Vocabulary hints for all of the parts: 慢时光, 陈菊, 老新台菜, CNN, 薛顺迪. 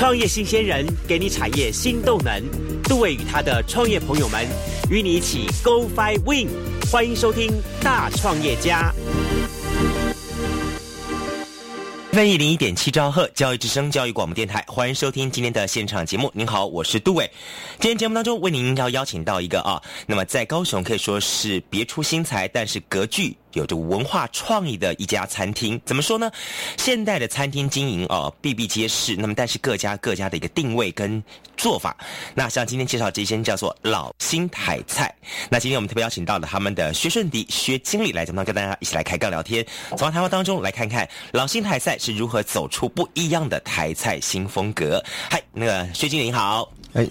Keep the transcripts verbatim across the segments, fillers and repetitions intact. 创业新鲜人给你产业新动能，杜伟与他的创业朋友们与你一起 Go Fly Win， 欢迎收听大创业家。一零一点七 兆赫，教育之声，教育广播电台，欢迎收听今天的现场节目。您好，我是杜伟。今天节目当中为您要邀请到一个啊，那么在高雄可以说是别出心裁，但是格局有着文化创意的一家餐厅。怎么说呢？现代的餐厅经营啊，比比皆是。那么，但是各家各家的一个定位跟做法。那像今天介绍这一间叫做老新台菜。那今天我们特别邀请到了他们的薛顺迪薛经理来，咱们跟大家一起来开杠聊天，从谈话当中来看看老新台菜是如何走出不一样的台菜新风格。嗨，那个薛经理你好。哎，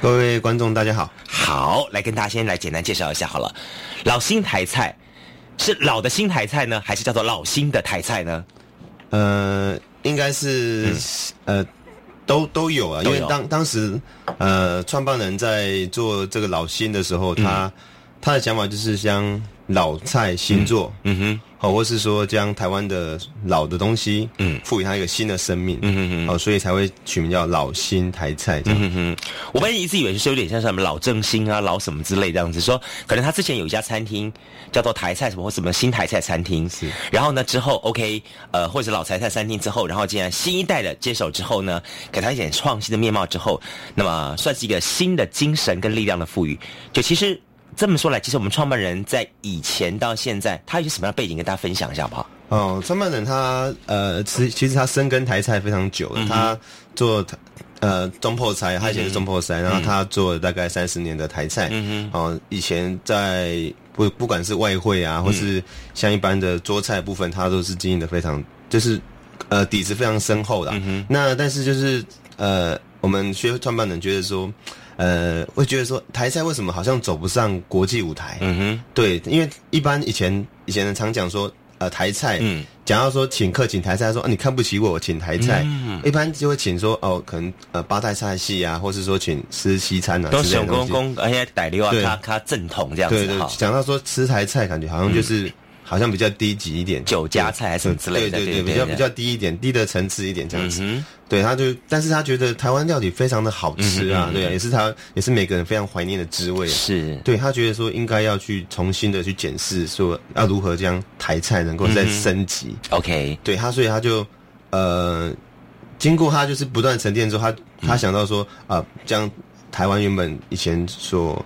各位观众大家好。好，来跟大家先来简单介绍一下好了，老新台菜。是老的新台菜呢，还是叫做老新的台菜呢？呃，应该是、嗯、呃，都都有啊。因为当当时呃，创办人在做这个老新的时候，嗯、他他的想法就是将老菜新做，嗯哼，好、哦，或是说将台湾的老的东西，嗯，赋予它一个新的生命，嗯哼哼，好、哦，所以才会取名叫老新台菜这样。嗯哼，我本来一直以为是有点像什么老正兴啊、老什么之类这样子，说可能他之前有一家餐厅叫做台菜什么或什么新台菜餐厅，是，然后呢之后 OK 呃或者老台菜餐厅之后，然后竟然新一代的接手之后呢，给他一点创新的面貌之后，那么算是一个新的精神跟力量的赋予，就其实。这么说来，其实我们创办人在以前到现在，他有什么样的背景跟大家分享一下好不好？哦，创办人他呃，其其实他深耕台菜非常久了，嗯、他做呃中破菜，他以前是中破菜，嗯、然后他做了大概三十年的台菜。嗯哼，哦，以前在不不管是外汇啊，或是像一般的桌菜部分，他都是经营的非常，就是呃底子非常深厚的、啊。嗯哼，那但是就是呃，我们薛创办人觉得说。呃，会觉得说台菜为什么好像走不上国际舞台？嗯哼，对，因为一般以前以前人常讲说，呃，台菜，嗯，讲到说请客请台菜，他说、啊、你看不起我，我请台菜，嗯、一般就会请说哦，可能呃八大菜系啊，或是说请吃西餐啊，都是公公而且傣流啊，他他正统这样子。对对，讲到说吃台菜，感觉好像就是。嗯好像比较低级一点，酒家菜还是什么之类的，对对 对, 對，比较比较低一点，低的层次一点这样子。嗯、对，他就，但是他觉得台湾料理非常的好吃啊，嗯、对啊，也是他也是每个人非常怀念的滋味、啊。是，对他觉得说应该要去重新的去检视，说要如何将台菜能够再升级。嗯、OK， 对他，所以他就呃，经过他就是不断沉淀之后，他他想到说啊、呃，将台湾原本以前所。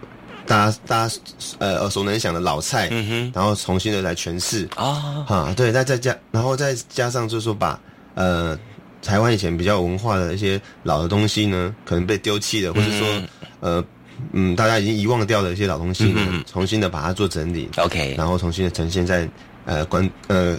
大家大家呃耳熟能详的老菜、嗯，然后重新的来诠释啊，哈，对，再再加，然后再加上就是说把呃台湾以前比较文化的一些老的东西呢，可能被丢弃的，或者说、嗯、呃嗯大家已经遗忘掉的一些老东西呢、嗯，重新的把它做整理 ，OK， 然后重新的呈现在呃观呃。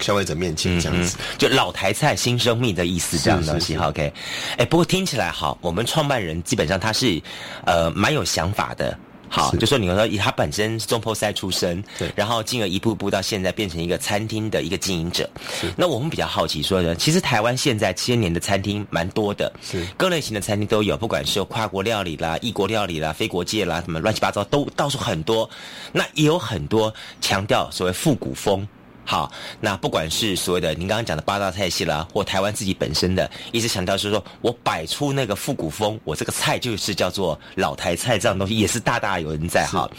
消费者面前这样子、嗯，就老台菜新生命的意思，这样的东西。OK， 哎，不过听起来好，我们创办人基本上他是呃蛮有想法的。好，就说你说以他本身是中破塞出身，对，然后进而一步步到现在变成一个餐厅的一个经营者。是，那我们比较好奇说呢，其实台湾现在千年的餐厅蛮多的，是各类型的餐厅都有，不管是有跨国料理啦、异国料理啦、非国界啦，什么乱七八糟都到处很多。那也有很多强调所谓复古风。好，那不管是所谓的您刚刚讲的八大菜系啦，或台湾自己本身的，一直强调是说我摆出那个复古风，我这个菜就是叫做老台菜，这样的东西也是大大有人在哈。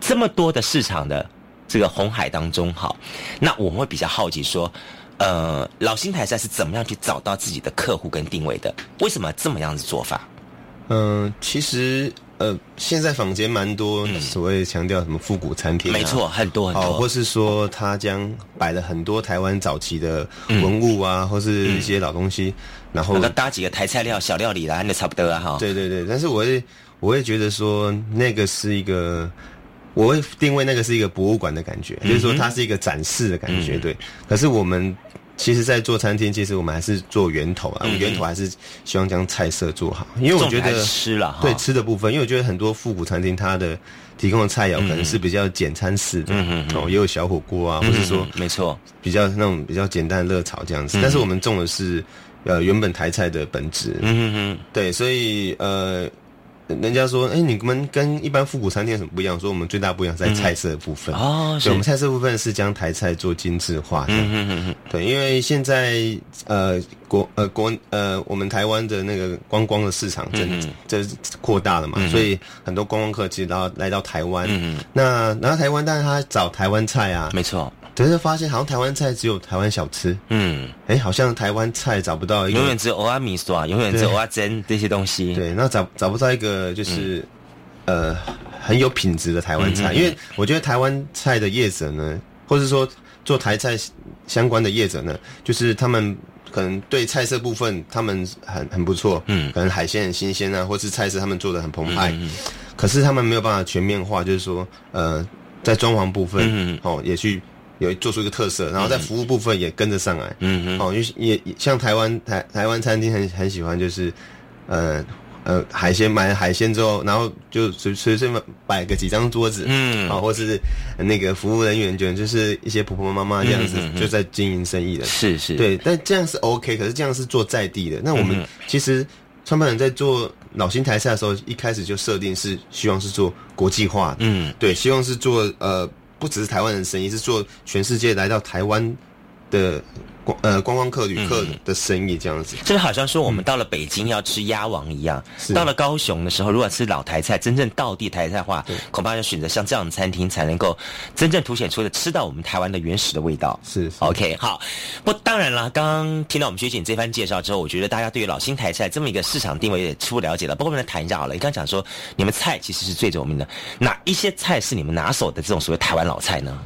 这么多的市场的这个红海当中，好，那我们会比较好奇说，呃，老新台菜是怎么样去找到自己的客户跟定位的？为什么这么样子做法？嗯、呃，其实。呃，现在坊间蛮多所谓强调什么复古餐厅、啊嗯，没错，很多很多，哦、或是说他将摆了很多台湾早期的文物啊，嗯、或是一些老东西，嗯、然后搭几个台菜料、小料理啦，那差不多啊哈。对对对，但是我会我会觉得说那个是一个，我会定位那个是一个博物馆的感觉，嗯、就是说它是一个展示的感觉，嗯、对。可是我们。其实在做餐厅，其实我们还是做源头啊，嗯、源头还是希望将菜色做好，因为我觉得吃了对吃的部分，因为我觉得很多复古餐厅它的提供的菜肴可能是比较简餐式的，嗯、哦也有小火锅啊，嗯、或者说没错比较那种比较简单的热炒这样子，嗯、但是我们种的是呃原本台菜的本质，嗯嗯对，所以呃。人家说，哎，你们跟一般复古餐厅有什么不一样？说我们最大不一样在菜色的部分、嗯、哦，对，我们菜色部分是将台菜做精致化的，嗯嗯嗯嗯，对，因为现在呃国呃国呃我们台湾的那个观光的市场真的、嗯嗯、这扩大了嘛、嗯，所以很多观光客其实到来到台湾，嗯嗯，那然后台湾，但是他找台湾菜啊，没错。可是发现好像台湾菜只有台湾小吃，嗯，哎、欸，好像台湾菜找不到一个，永远只有蚵仔米线，永远只有蚵仔煎这些东西，对，那找找不到一个就是、嗯、呃很有品质的台湾菜、嗯嗯嗯，因为我觉得台湾菜的业者呢，或是说做台菜相关的业者呢，就是他们可能对菜色部分他们很很不错，嗯，可能海鲜很新鲜啊，或是菜色他们做的很澎湃，嗯嗯嗯，可是他们没有办法全面化，就是说呃在装潢部分，嗯嗯嗯，哦，也去。有做出一个特色，然后在服务部分也跟着上来，嗯嗯，哦，也像台湾台台湾餐厅很很喜欢，就是呃呃海鲜买海鲜之后，然后就随随随摆个几张桌子，嗯，啊、哦，或是那个服务人员觉得就是一些婆婆妈妈这样子、嗯、就在经营生意的，是是，对，但这样是 OK， 可是这样是做在地的，那我们其实。创办人在做老新台菜的时候，一开始就设定是希望是做国际化的，嗯，对，希望是做呃不只是台湾人的生意，是做全世界来到台湾的呃观光客旅客的生意这样子。这、嗯、好像说我们到了北京要吃鸭王一样，到了高雄的时候，如果吃老台菜，真正道地台菜的话，恐怕要选择像这样的餐厅，才能够真正凸显出的吃到我们台湾的原始的味道。是, 是 OK 好，不当然了，刚刚听到我们学姐这番介绍之后，我觉得大家对于老新台菜这么一个市场定位也初步了解了。不过我们来谈一下好了，你刚刚讲说你们菜其实是最有名的，哪一些菜是你们拿手的这种所谓台湾老菜呢？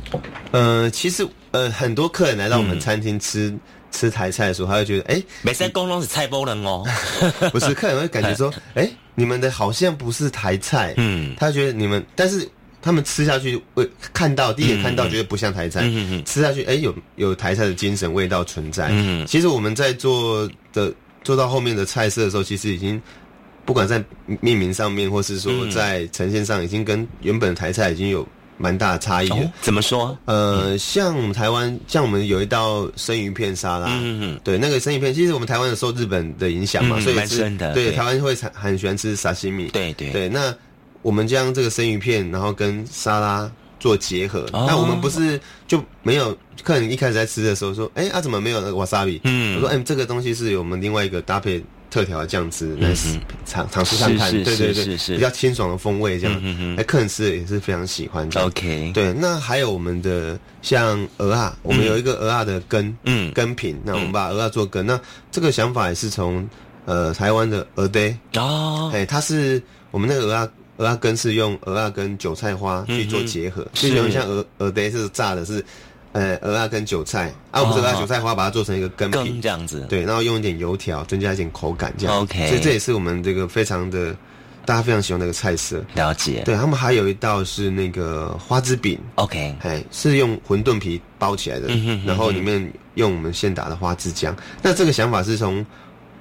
呃，其实。呃，很多客人来到我们餐厅吃、嗯、吃台菜的时候，他会觉得，哎、欸，每三公都是菜包人哦，不是，客人会感觉说，哎、欸，你们的好像不是台菜，嗯，他觉得你们，但是他们吃下去会看到，第一眼看到觉得不像台菜，嗯、吃下去，哎、欸，有有台菜的精神味道存在。嗯，其实我们在做的做到后面的菜色的时候，其实已经。不管在命名上面，或是说在呈现上，已经跟原本的台菜已经有蛮大的差异了、哦。怎么说？呃，像我们台湾，像我们有一道生鱼片沙拉，嗯嗯，对，那个生鱼片，其实我们台湾有受日本的影响嘛，嗯、所以是对, 对台湾会很喜欢吃沙西米，对对对。那我们将这个生鱼片，然后跟沙拉做结合，那、哦、我们不是就没有客人一开始在吃的时候说，哎、欸，啊怎么没有那个 wasabi？ 嗯，我说，哎、欸，这个东西是我们另外一个搭配。特调的酱汁来尝尝试看看，对对对，是是是比较清爽的风味这样，哎、嗯，客人吃也是非常喜欢。OK， 对，那还有我们的像蚵仔，我们有一个蚵仔的根，嗯，根品，那我们把蚵仔做根，那这个想法也是从呃台湾的蚵嗲哦，哎，它是我们那个蚵仔。蚵仔根是用蚵仔跟韭菜花去做结合，就、嗯、有点像蚵蚵嗲是炸的是。呃，蚵仔跟韭菜啊，我们蚵仔韭菜花把它做成一个根品这样子，对，然后用一点油条增加一点口感这样 ，OK， 所以这也是我们这个非常的大家非常喜欢的一个菜色。了解，对他们还有一道是那个花枝饼 ，OK， 哎，是用馄饨皮包起来的，嗯、哼哼然后里面用我们现打的花枝酱。那这个想法是从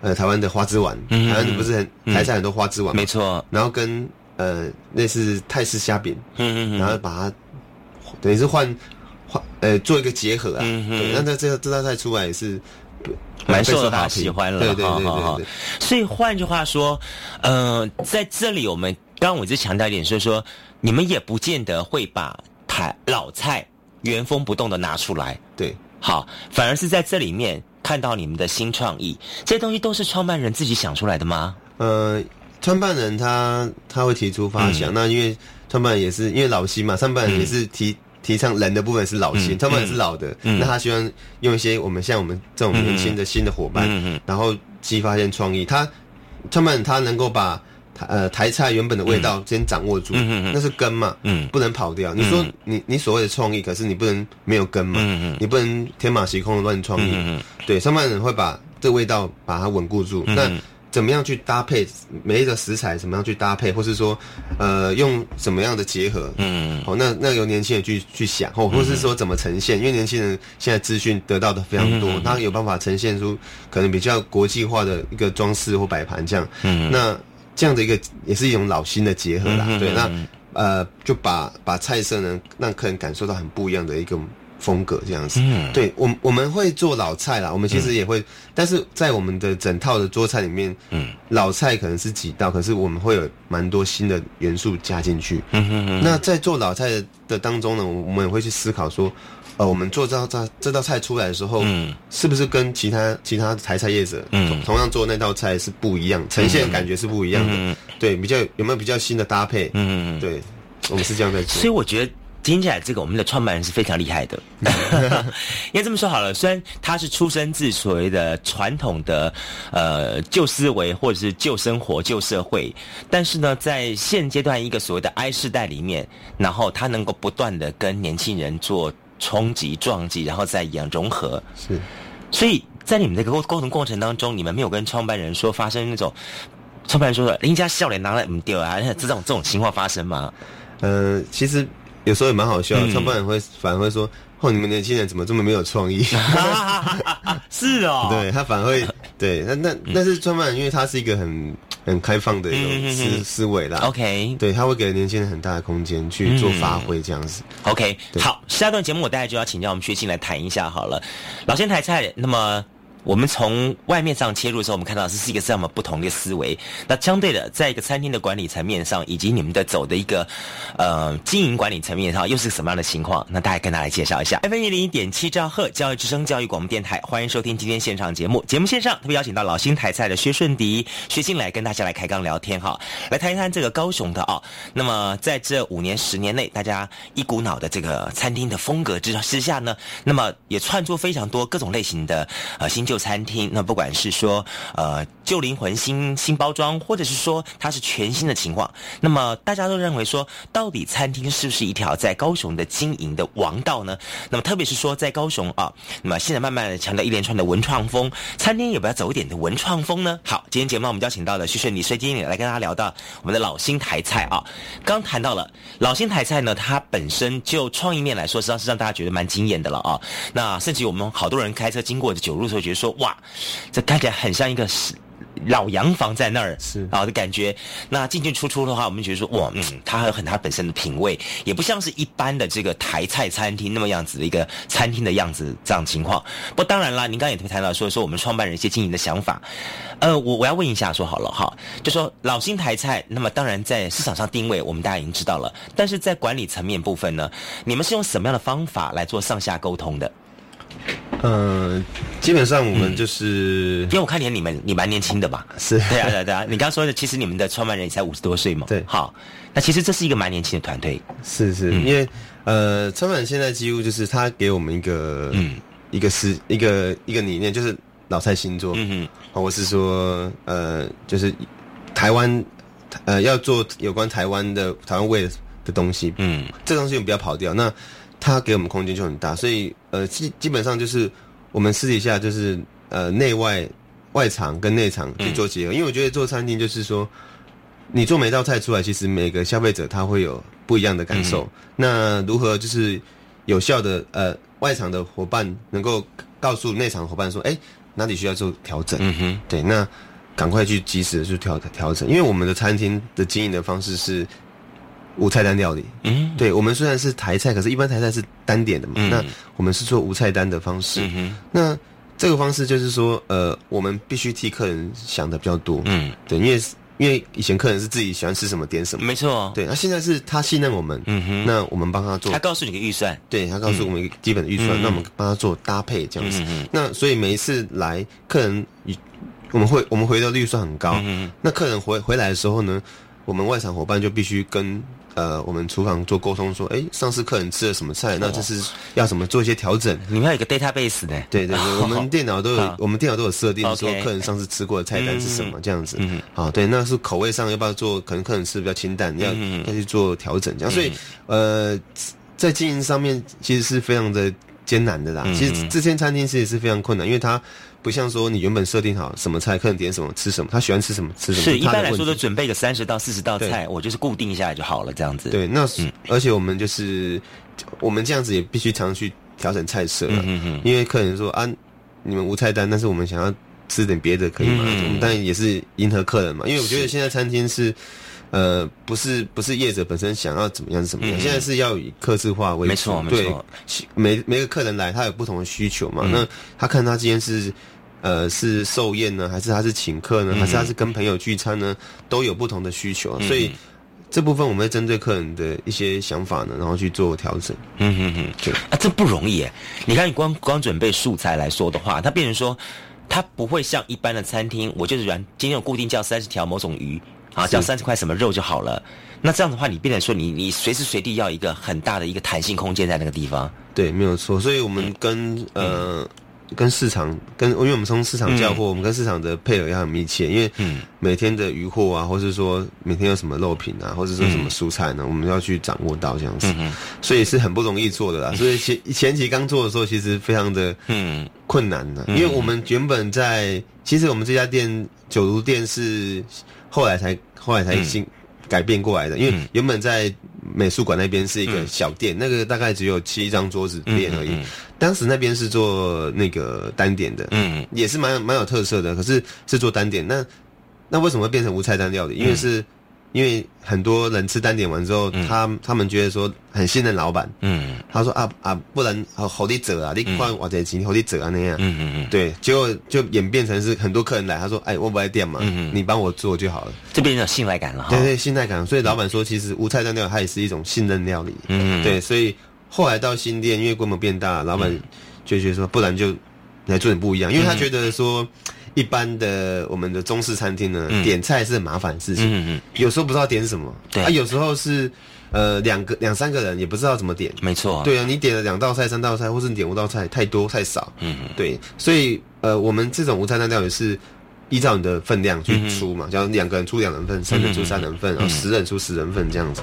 呃台湾的花枝丸，嗯、台湾不是很、嗯、台菜很多花枝丸吗，没错，然后跟呃类似泰式虾饼，嗯嗯，然后把它等于是换。呃，做一个结合啊，嗯、对，那这这这道菜出来也是蛮受大家喜欢了，对对对 对, 对, 对, 对, 对, 对。所以换句话说，呃，在这里我们刚刚我就强调一点说说，你们也不见得会把台老菜原封不动的拿出来，对，好，反而是在这里面看到你们的新创意，这些东西都是创办人自己想出来的吗？呃，创办人他他会提出发想，嗯、那因为创办人也是因为老新嘛，创办人也是提。嗯提倡人的部分是老新，他、嗯、们是老的、嗯，那他希望用一些我们像我们这种年轻的新的伙伴，嗯、然后激发一些创意。他他们他能够把呃台菜原本的味道先掌握住，嗯、那是根嘛、嗯，不能跑掉。嗯、你说你你所谓的创意，可是你不能没有根嘛，嗯、你不能天马行空的乱创意。嗯、对，上半人会把这味道把它稳固住。嗯、那怎么样去搭配每一个食材？怎么样去搭配，或是说，呃，用什么样的结合？嗯，哦，那那由年轻人去去想，或或是说怎么呈现？因为年轻人现在资讯得到的非常多，嗯、他有办法呈现出可能比较国际化的一个装饰或摆盘这样。嗯，那这样的一个也是一种老新的结合啦。嗯、对，那呃，就把把菜色呢，让客人感受到很不一样的一个。风格这样子。嗯，对，我我们会做老菜啦，我们其实也会，嗯、但是在我们的整套的桌菜里面，嗯，老菜可能是几道，可是我们会有蛮多新的元素加进去。嗯哼哼。那在做老菜的的当中呢，我们也会去思考说，呃，我们做这道这道菜出来的时候，嗯，是不是跟其他其他台菜业者，嗯，同样做那道菜是不一样，呈现的感觉是不一样的，嗯、对，比较有没有比较新的搭配，嗯，对，我们是这样在做。所以我觉得听起来这个我们的创办人是非常厉害的。因为这么说好了，虽然他是出身自所谓的传统的呃旧思维或者是旧生活旧社会，但是呢在现阶段一个所谓的 I 世代里面，然后他能够不断的跟年轻人做冲击撞击，然后再融合。是，所以在你们这个沟通过程当中，你们没有跟创办人说发生那种创办人说的人家笑脸拿来不对啊这种这种情况发生吗？呃其实有时候也蛮好笑的，创、嗯、办人会反而会说哦你们年轻人怎么这么没有创意。是哦，对，他反而会对那那但是创办人因为他是一个很很开放的一种思、嗯、思维啦 ，OK， 对，他会给年轻人很大的空间去做发挥这样子、嗯、，OK， 好，下段节目我大概就要请教我们薛信来谈一下好了，老先台菜。那么我们从外面上切入的时候，我们看到这是一个这么不同的思维，那相对的在一个餐厅的管理层面上，以及你们的走的一个呃经营管理层面上又是什么样的情况，那大概跟大家来介绍一下。 F M 一零一点七 兆赫教育之声教育广播电台，欢迎收听今天现场节目。节目线上特别邀请到老新台菜的薛顺迪薛信来跟大家来开杠聊天哈，来谈一谈这个高雄的啊、哦。那么在这五年十年内，大家一股脑的这个餐厅的风格之下呢，那么也串出非常多各种类型的呃新旧餐厅，那不管是说呃旧灵魂新新包装，或者是说它是全新的情况，那么大家都认为说到底餐厅是不是一条在高雄的经营的王道呢？那么特别是说在高雄啊，那么现在慢慢的强调一连串的文创风，餐厅也不要走一点的文创风呢？好，今天节目我们邀请到了薛顺迪薛经理来跟大家聊到我们的老新台菜啊。刚谈到了老新台菜呢，它本身就创意面来说实际上是让大家觉得蛮惊艳的了啊。那甚至于我们好多人开车经过的九路时候觉得说说哇，这看起来很像一个老洋房在那儿，是啊的感觉。那进进出出的话，我们觉得说哇，嗯，它还有很它本身的品味，也不像是一般的这个台菜餐厅那么样子的一个餐厅的样子这样情况。不，当然啦，您刚刚也谈到说说我们创办人一些经营的想法。呃，我我要问一下说好了哈，就说老新台菜，那么当然在市场上定位我们大家已经知道了，但是在管理层面部分呢，你们是用什么样的方法来做上下沟通的？呃，基本上我们就是，嗯、因为我看你们你蛮年轻的吧？是，对啊，对啊，对啊。你刚刚说的，其实你们的创办人也才五十多岁嘛。对，好，那其实这是一个蛮年轻的团队。是是，嗯、因为呃，创办人现在几乎就是他给我们一个嗯一个思一个一个理念，就是老菜新做。嗯嗯，我是说呃，就是台湾呃要做有关台湾的台湾味的东西。嗯，这东西我们不要跑掉。那他给我们空间就很大，所以呃基基本上就是我们私底下就是呃内外外场跟内场去做结合、嗯，因为我觉得做餐厅就是说，你做每道菜出来，其实每个消费者他会有不一样的感受。嗯、那如何就是有效的呃外场的伙伴能够告诉内场伙伴说，哎、欸、哪里需要做调整？嗯哼，对，那赶快去及时的去调调整，因为我们的餐厅的经营的方式是无菜单料理，嗯，对，我们虽然是台菜，可是一般台菜是单点的嘛，嗯、那我们是做无菜单的方式、嗯。那这个方式就是说，呃，我们必须替客人想的比较多，嗯，对，因为因为以前客人是自己喜欢吃什么点什么，没错，对，那、啊、现在是他信任我们，嗯哼，那我们帮他做，他告诉你个预算，对，他告诉我们一个基本的预算、嗯，那我们帮他做搭配这样子。嗯、那所以每一次来客人，我们会我们回到预算很高，嗯、那客人回回来的时候呢，我们外场伙伴就必须跟呃，我们厨房做沟通说，哎，上次客人吃了什么菜，那这是要怎么做一些调整？你们有一个 database 的，对对对，我们电脑都有，我们电脑都有设定说客人上次吃过的菜单是什么、okay. 这样子。嗯，好，对，那是口味上要不要做？可能客人吃比较清淡，要、嗯、要去做调整这样。所以，呃，在经营上面其实是非常的艰难的啦。嗯、其实这间餐厅其实是非常困难，因为它不像说你原本设定好什么菜，客人点什么吃什么，他喜欢吃什么吃什么。是，一般来说都准备个三十到四十道菜，我就是固定下来就好了，这样子。对，那、嗯、而且我们就是我们这样子也必须常去调整菜色了、嗯嗯，因为客人说啊，你们无菜单，但是我们想要吃点别的，可以吗？嗯、我们当然也是迎合客人嘛，因为我觉得现在餐厅是呃，不是不是业者本身想要怎么样是什么样，嗯、现在是要以客制化为主，没错没错，每每个客人来他有不同的需求嘛，嗯、那他看他今天是。呃，是寿宴呢，还是他是请客呢，还是他是跟朋友聚餐呢？都有不同的需求，所以这部分我们会针对客人的一些想法呢，然后去做调整。嗯嗯嗯，对啊，这不容易耶。你看，你光光准备素材来说的话，它变成说，它不会像一般的餐厅，我就是软今天有固定叫三十条某种鱼啊，叫三十块什么肉就好了。那这样的话，你变成说你，你你随时随地要一个很大的一个弹性空间在那个地方。对，没有错。所以我们跟、嗯、呃。跟市场跟因为我们从市场交货、嗯、我们跟市场的配合要很密切，因为每天的鱼货啊，或是说每天有什么肉品啊，或是说什么蔬菜呢、啊嗯、我们要去掌握到这样子、嗯、所以是很不容易做的啦，所以前前期刚做的时候其实非常的困难的、啊嗯、因为我们原本在其实我们这家店九如店是后来才后来才新、嗯、改变过来的，因为原本在美术馆那边是一个小店、嗯、那个大概只有七张桌子店而已、嗯嗯嗯、当时那边是做那个单点的，嗯，也是蛮蛮有特色的，可是是做单点，那那为什么会变成无菜单料理？因为是、嗯、因为很多人吃单点完之后、嗯、他他们觉得说很信任老板，嗯，他说啊啊不然好你折啊你看我这钱好你折啊那样，嗯嗯嗯，对，结果就演变成是很多客人来他说哎我不爱店嘛、嗯、你帮我做就好了，这边有信赖感了，对 对, 對信赖感，所以老板说其实无菜单料理它也是一种信任料理，嗯对，所以后来到新店因为规模变大，老板就觉得说不然就来做点不一样，因为他觉得说一般的我们的中式餐厅呢、嗯、点菜是很麻烦的事情、嗯嗯、有时候不知道点什么，对啊，有时候是呃两个两三个人也不知道怎么点，没错、啊、对啊，你点了两道菜三道菜或是你点五道菜太多太少，嗯对，所以呃我们这种无菜单料理是依照你的分量去出嘛，像两、嗯、个人出两人份，三人出三人份、嗯、然后十人出十人份这样子，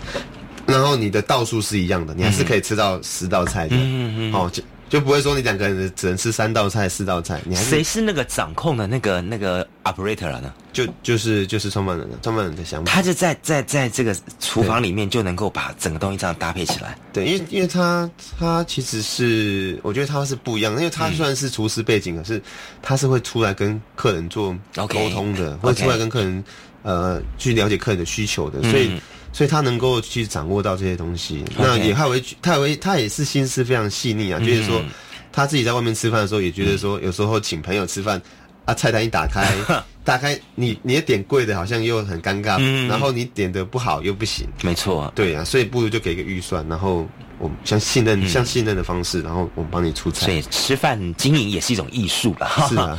然后你的道数是一样的，你还是可以吃到十道菜的，嗯嗯，好、哦就不会说你两个人只能吃三道菜四道菜，你还是谁是那个掌控的那个那个 operator 了呢？就就是就是创办人了，创办人的想法，他就在在在这个厨房里面就能够把整个东西这样搭配起来。对，因为因为他他其实是我觉得他是不一样，因为他虽然是厨师背景，嗯、可是他是会出来跟客人做沟通的， okay, 会出来跟客人、okay. 呃去了解客人的需求的，嗯、所以。所以他能够去掌握到这些东西， okay. 那也他为他为他也是心思非常细腻啊，嗯、就是说他自己在外面吃饭的时候，也觉得说有时候请朋友吃饭、嗯、啊，菜单一打开，打开你你也点贵的，好像又很尴尬，嗯、然后你点的不好又不行，没错、啊，对啊，所以不如就给一个预算，然后我们像信任、嗯、像信任的方式，然后我们帮你出菜，所以吃饭经营也是一种艺术吧，是啊。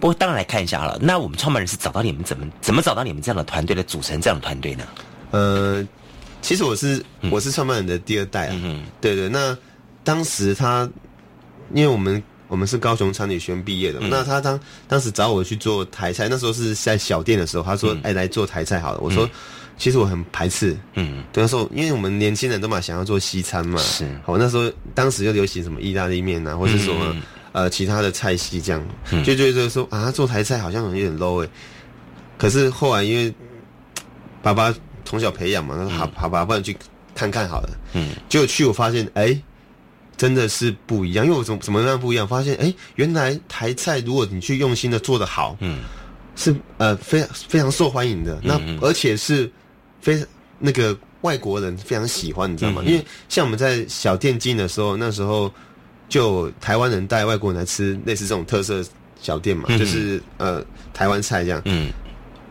不过当然来看一下了，那我们创办人是找到你们怎么怎么找到你们这样的团队来组成这样的团队呢？呃，其实我是我是创办人的第二代啊，嗯、对对。那当时他，因为我们我们是高雄餐旅学院毕业的，嗯、那他当当时找我去做台菜，那时候是在小店的时候，他说：“嗯、哎，来做台菜好了。”我说、嗯：“其实我很排斥。”嗯，对，那时候因为我们年轻人都嘛想要做西餐嘛，是。我那时候当时又流行什么意大利面啊，或是什么、嗯、呃其他的菜系这样，嗯、就觉得说啊做台菜好像有点 low 哎、欸。可是后来因为爸爸。从小培养嘛，那好好吧，不然去看看好了。嗯，结果去我发现，哎、欸，真的是不一样。因为我怎怎么样不一样？发现，哎、欸，原来台菜如果你去用心的做得好，嗯，是呃非常非常受欢迎的。那、嗯、而且是非那个外国人非常喜欢，你知道吗？嗯、因为像我们在小店经营的时候，那时候就台湾人带外国人来吃类似这种特色小店嘛，嗯、就是呃台湾菜这样。嗯。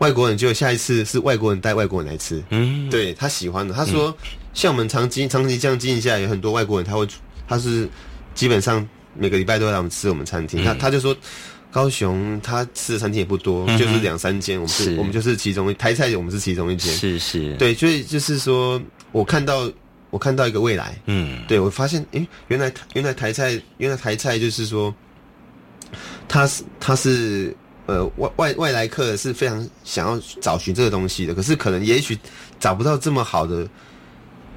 外国人就下一次是外国人带外国人来吃，嗯，对他喜欢的。他说，嗯、像我们长期长期这样经营下来，有很多外国人他会，他是基本上每个礼拜都会来我们吃我们餐厅。那、嗯、他就说，高雄他吃的餐厅也不多，嗯、就是两三间，我们是我们就是其中台菜，我们是其中一间，是是，对，所以就是说我看到我看到一个未来，嗯，对我发现，诶、欸，原来原来台菜原来台菜就是说，他是他是。呃，外外外来客是非常想要找寻这个东西的，可是可能也许找不到这么好的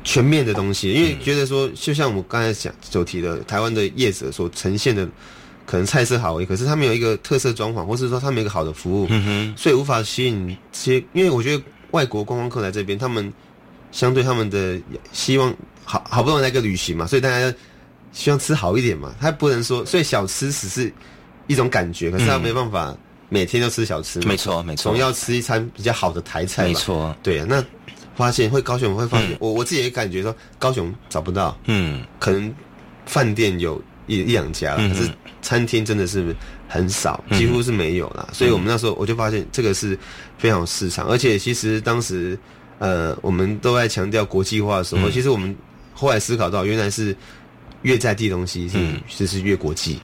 全面的东西，因为觉得说，就像我刚才讲所提的，台湾的业者所呈现的，可能菜色好而已，可是他们有一个特色装潢，或是说他们有一个好的服务，嗯、所以无法吸引些。因为我觉得外国观光客来这边，他们相对他们的希望好好不容易来一个旅行嘛，所以大家要希望吃好一点嘛，他不能说，所以小吃只是一种感觉，可是他没办法。嗯每天都吃小吃，没错没错，总要吃一餐比较好的台菜嘛，没错，对啊。那发现，会高雄会发现，嗯、我我自己也感觉说高雄找不到，嗯，可能饭店有一一两家啦，嗯、可是餐厅真的是很少，几乎是没有啦。嗯、所以我们那时候我就发现这个是非常有市场，而且其实当时呃我们都在强调国际化的时候，嗯、其实我们后来思考到，原来是越在地东西是、嗯、就是越国际。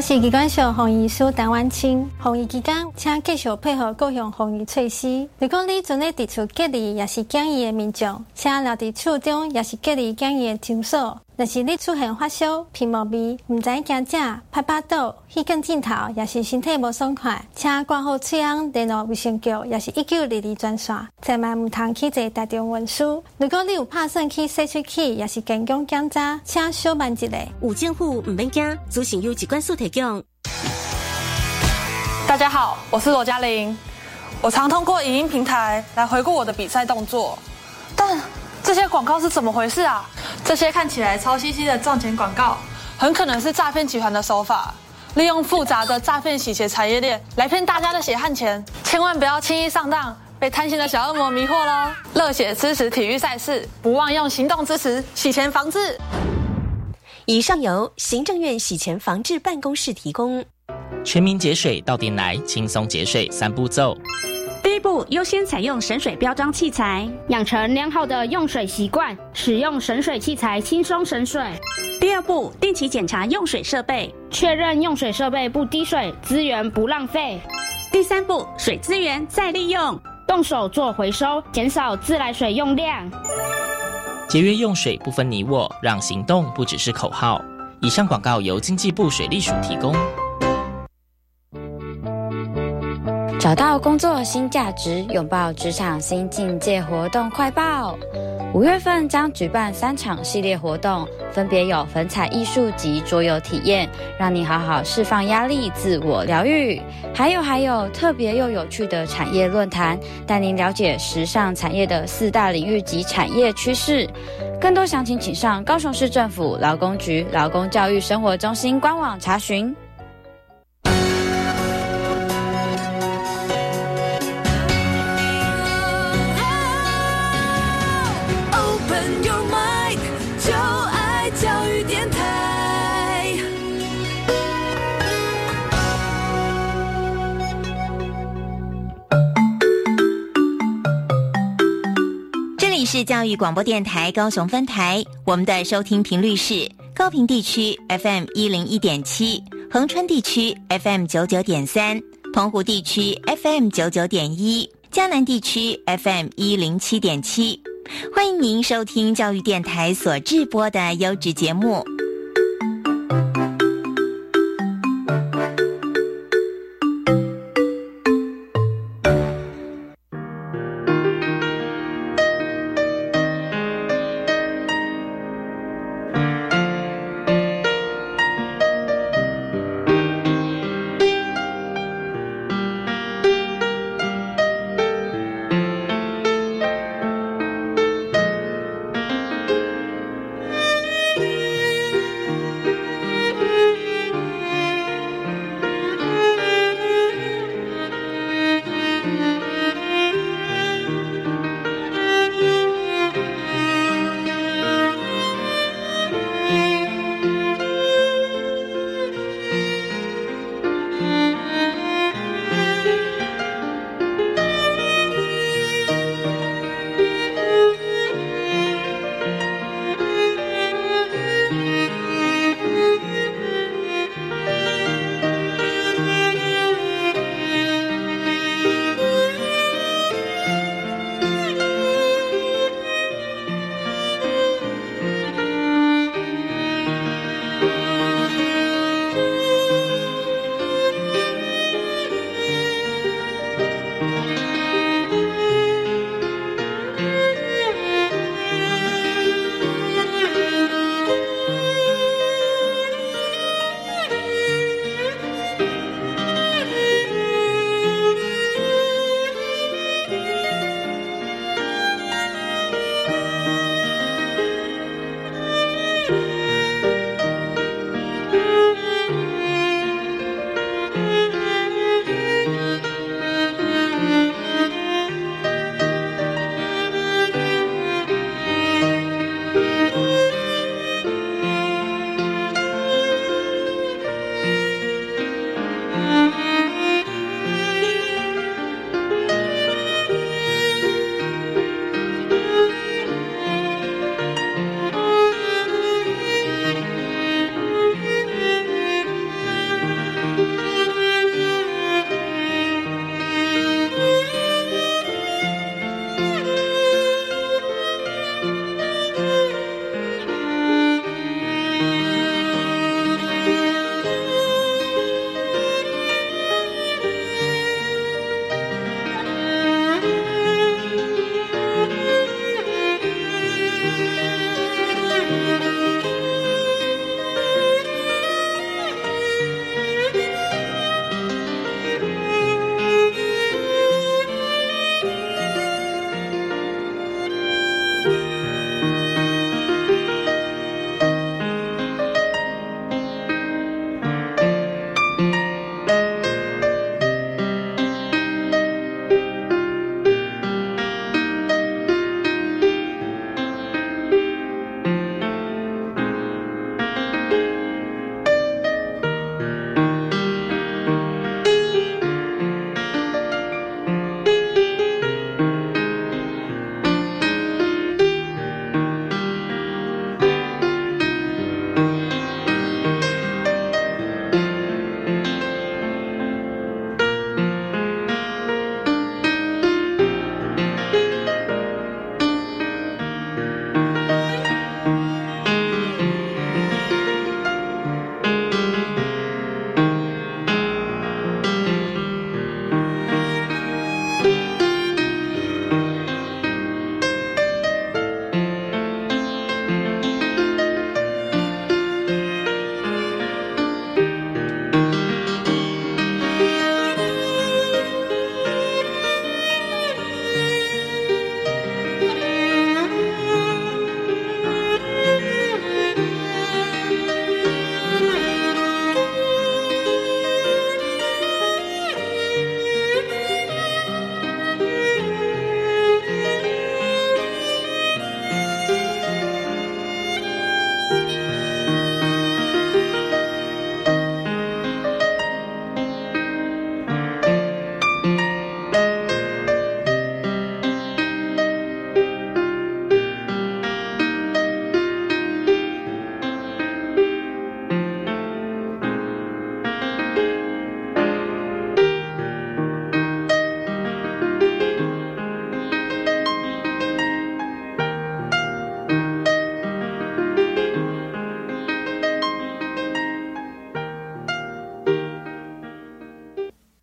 我是机关署防疫署陈婉清。防疫期间，请继续配合各项防疫措施。如果你正在地处隔离，也是检疫的民众，请留在厝中，也是隔离检疫的场所。若是你出现发烧、鼻毛味、唔知惊食、拍巴肚、迄根镜头，也是身体无爽快，请挂号翠安联络卫生局，也是一九二二专线，千万唔通去坐大众运输。如果你有拍算去社区去，也是健康检查，请小慢一下。有政府唔免惊，资讯由疾管署提供。大家好，我是罗嘉玲。我常通过影音平台来回顾我的比赛动作，但这些广告是怎么回事啊？这些看起来超稀奇的赚钱广告，很可能是诈骗集团的手法，利用复杂的诈骗洗钱产业链来骗大家的血汗钱。千万不要轻易上当，被贪心的小恶魔迷惑咯！热血支持体育赛事，不忘用行动支持洗钱防治。以上由行政院洗钱防治办公室提供。全民节水到店来，轻松节水三步骤。第一步，优先采用省水标章器材，养成良好的用水习惯，使用省水器材轻松省水。第二步，定期检查用水设备，确认用水设备不滴水，资源不浪费。第三步，水资源再利用，动手做回收，减少自来水用量。节约用水不分你我，让行动不只是口号。以上广告由经济部水利署提供。找到工作新价值，拥抱职场新境界活动快报！五月份将举办三场系列活动，分别有粉彩艺术及桌游体验，让你好好释放压力，自我疗愈。还有还有特别又有趣的产业论坛，带您了解时尚产业的四大领域及产业趋势。更多详情请上高雄市政府劳工局劳工教育生活中心官网查询。是教育广播电台高雄分台，我们的收听频率是高屏地区 F M 一零一点七，恒春地区 F M 九九点三，澎湖地区 F M 九九点一，嘉南地区 F M 一零七点七。欢迎您收听教育电台所制播的优质节目。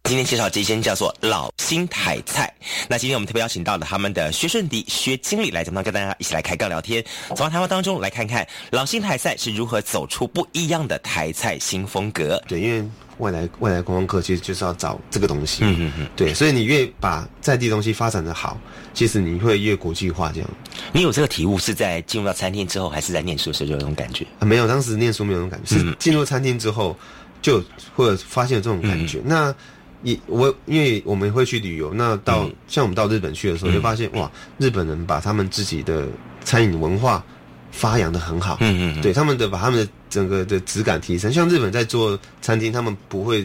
今天介绍这一间叫做老新台菜，那今天我们特别邀请到了他们的薛顺迪薛经理来节目当中跟大家一起来开杠聊天，从他谈话当中来看看老新台菜是如何走出不一样的台菜新风格。对，因为未来未来观光客其实就是要找这个东西，嗯嗯嗯，对，所以你越把在地东西发展的好，其实你会越国际化这样。你有这个体悟是在进入到餐厅之后，还是在念书的时候就有这种感觉？啊，没有，当时念书没有这种感觉，是进入餐厅之后就会发现有这种感觉。嗯、那也我因为我们会去旅游，那到、嗯、像我们到日本去的时候，就发现、嗯、哇，日本人把他们自己的餐饮文化发扬的很好，嗯嗯，对，他们的把他们的整个的质感提升，像日本在做餐厅，他们不会，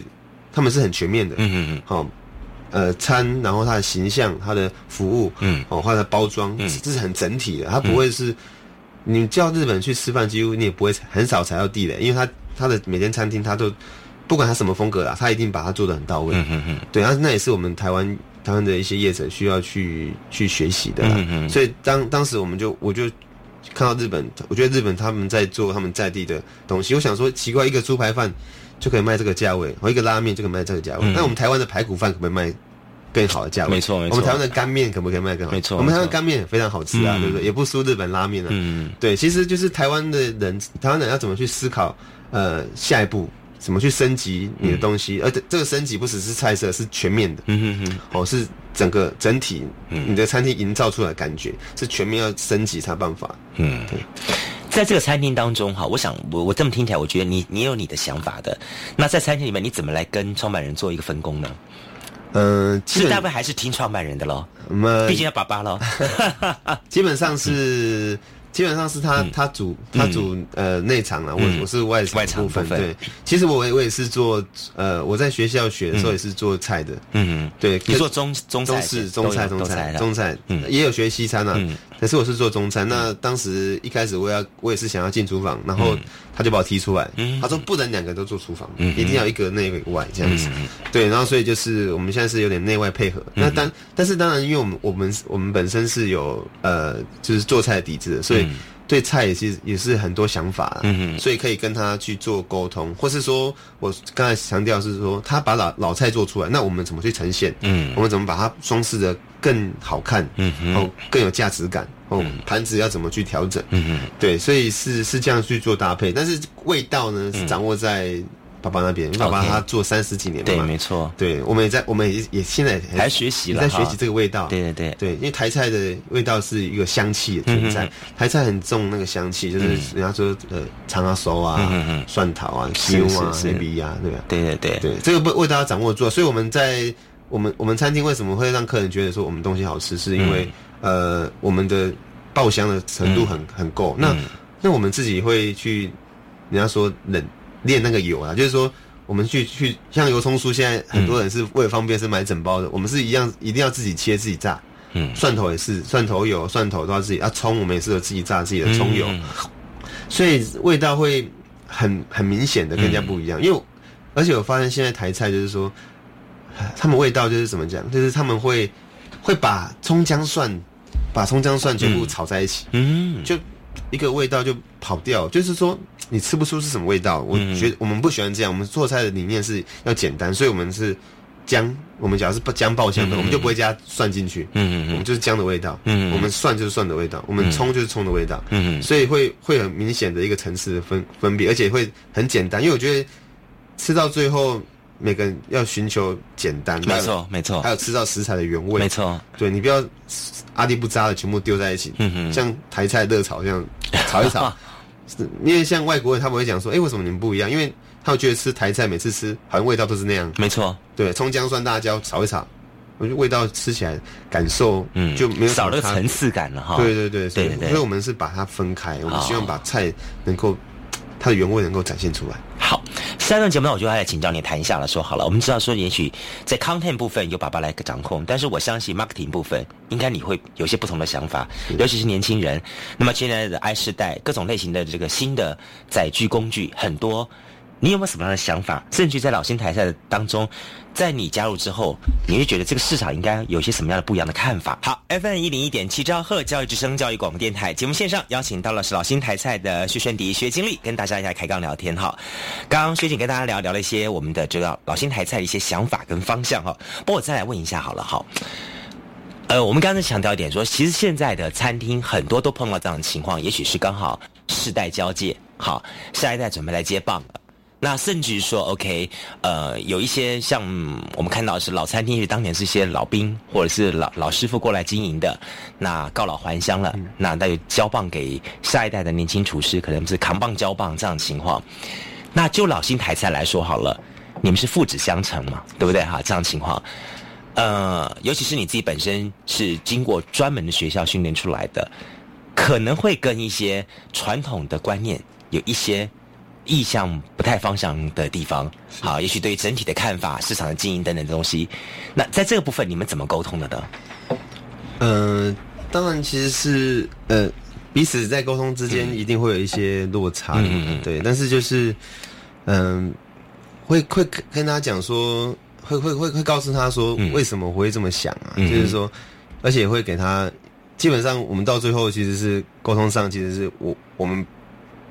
他们是很全面的，嗯嗯嗯，好、哦，呃，餐，然后它的形象、它的服务，嗯，哦，它的包装，嗯，这是很整体的，它不会是，嗯、你叫日本去吃饭，几乎你也不会很少踩到地雷，因为它它的每间餐厅，它都不管它什么风格啦，它一定把它做得很到位，嗯嗯嗯，对，那那也是我们台湾。台湾的一些业者需要去去学习的啦，嗯嗯，所以当当时我们就我就。看到日本，我觉得日本他们在做他们在地的东西，我想说奇怪，一个猪排饭就可以卖这个价位，或一个拉面就可以卖这个价位，那、嗯、我们台湾的排骨饭可不可以卖更好的价位？没错，没错。我们台湾的干面可不可以卖更好？没错，我们台湾干面也非常好吃啊，对不对？也不输日本拉面啊。嗯，对，其实就是台湾的人，台湾人要怎么去思考，呃，下一步怎么去升级你的东西，嗯、而这个升级不只是菜色，是全面的。嗯嗯嗯，哦是。整个整体，你的餐厅营造出来的感觉、嗯、是全面要升级才办法。嗯，对。在这个餐厅当中哈，我想我我这么听起来，我觉得你你有你的想法的。那在餐厅里面，你怎么来跟创办人做一个分工呢？呃，基本大部分还是听创办人的咯，嗯、毕竟要爸爸咯。基本上是。嗯基本上是他、嗯、他主他主、嗯、呃内场啦，我、嗯、我是外场部分，对。其实我我也是做呃我在学校学的时候也是做菜的，嗯嗯，对。你做中中菜中式中菜中菜中菜，嗯，也有学西餐啊、嗯，可是我是做中餐。那当时一开始我要我也是想要进厨房，然后他就把我踢出来，嗯、他说不能两个都做厨房，嗯、一定要一个内一个外这样子、嗯，对。然后所以就是我们现在是有点内外配合。嗯、那当但是当然，因为我们我们我们本身是有呃就是做菜的底子的，所以。嗯、对菜也是也是很多想法、啊嗯，所以可以跟他去做沟通，或是说我刚才强调是说他把老老菜做出来，那我们怎么去呈现？嗯，我们怎么把它装饰的更好看？嗯，然后更有价值感。哦、嗯，盘子要怎么去调整？嗯对，所以是是这样去做搭配，但是味道呢是掌握在爸爸那边，嗯、爸爸他做三十几年了嘛，对，没错，对，我们也在，我们也也现在还学习了，在学习这个味道，对对对对，因为台菜的味道是一个香气的存在。嗯台菜很重那个香气，就是人家说、嗯、呃长阿酥啊、嗯、蒜头啊、香啊、黑皮啊，对吧？对对对对，这个味道要掌握住，所以我们在我们我们餐厅为什么会让客人觉得说我们东西好吃，是因为、嗯、呃我们的爆香的程度很、嗯、很够。那、嗯、那我们自己会去，人家说冷炼那个油啊，就是说我们去去像油葱酥，现在很多人是为了方便是买整包的，嗯、我们是一样一定要自己切自己炸。嗯，蒜头也是，蒜头油、蒜头都要自己啊，葱我们也是有自己炸自己的葱油、嗯，所以味道会很很明显的更加不一样。嗯、因为而且我发现现在台菜就是说，他们味道就是怎么讲，就是他们会会把葱姜蒜把葱姜蒜全部炒在一起，嗯，就一个味道就跑掉，就是说。你吃不出是什么味道，我觉得我们不喜欢这样。我们做菜的理念是要简单，所以我们是姜，我们假如是姜爆香的，我们就不会加蒜进去。嗯嗯，我们就是姜的味道。嗯，我们蒜就是蒜的味道，我们葱就是葱的味道。嗯，所以会会很明显的一个层次的分分别，而且会很简单。因为我觉得吃到最后，每个人要寻求简单。没错没错，还有吃到食材的原味。没错，对你不要阿里不扎的全部丢在一起。嗯，像台菜热炒这样炒一炒。因为像外国人他们会讲说，哎、欸，为什么你们不一样？因为他们觉得吃台菜每次吃好像味道都是那样。没错，对，葱姜蒜大椒炒一炒，我觉得味道吃起来感受嗯就没有少了层次感了哈。对对对对对，所以我们是把它分开，我们希望把菜能够它的原味能够展现出来。好。下一段节目呢，我就要来请教你谈一下了。说好了，我们知道说，也许在 content 部分由爸爸来掌控，但是我相信 marketing 部分，应该你会有些不同的想法，尤其是年轻人。那么现在的 I 世代，各种类型的这个新的载具工具很多，你有没有什么样的想法？甚至在老新台赛的当中，在你加入之后，你会觉得这个市场应该有些什么样的不一样的看法？好 ，F M 一零一点七兆赫教育之声教育广播电台节目线上邀请到了是老新台赛的薛宣迪薛经理，跟大家一起开杠聊天哈。刚刚薛姐跟大家聊聊了一些我们的这个老新台赛的一些想法跟方向哈。不过我再来问一下好了哈。呃，我们刚才强调一点说，其实现在的餐厅很多都碰到这样的情况，也许是刚好世代交界，好，下一代准备来接棒了。那甚至说 ，OK， 呃，有一些像我们看到是老餐厅，因为当年是一些老兵或者是老老师傅过来经营的，那告老还乡了，嗯、那那就交棒给下一代的年轻厨师，可能是扛棒交棒这样的情况。那就老新台菜来说好了，你们是父子相承嘛，对不对哈？这样的情况。呃，尤其是你自己本身是经过专门的学校训练出来的，可能会跟一些传统的观念有一些意向不太方向的地方。好，也许对于整体的看法、市场的经营等等的东西，那在这个部分你们怎么沟通的呢？呃，当然其实是呃彼此在沟通之间一定会有一些落差，嗯、对，但是就是嗯、呃，会会跟他讲说。会会会会告诉他说为什么我会这么想啊？嗯、就是说，而且会给他，基本上我们到最后其实是沟通上，其实是我我们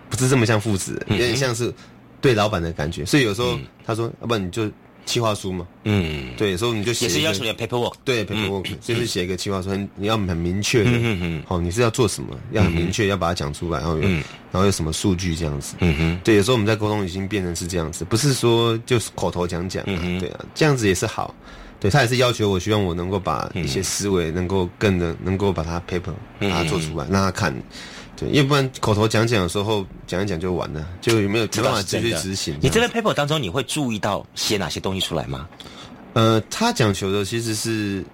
不是这么像父子，有点像是对老板的感觉。所以有时候他说，要不然你就企划书嘛，嗯，对，有时候你就写也是要求你的 paperwork， 对 paperwork，嗯、就是写一个企划书，你要很明确的，嗯嗯，好，你是要做什么，要很明确，要把它讲出来，然后有、嗯、然后有什么数据这样子，嗯哼，对，有时候我们在沟通已经变成是这样子，不是说就是口头讲讲、啊，嗯、对啊，这样子也是好，对他也是要求我，希望我能够把一些思维能够更的能够把它 paper 把它做出来，让他看。对，要不然口头讲讲的时候讲一讲就完了，就有没有没办法继续执行。你这份 paper 当中，你会注意到写哪些东西出来吗？呃，他讲求的其实是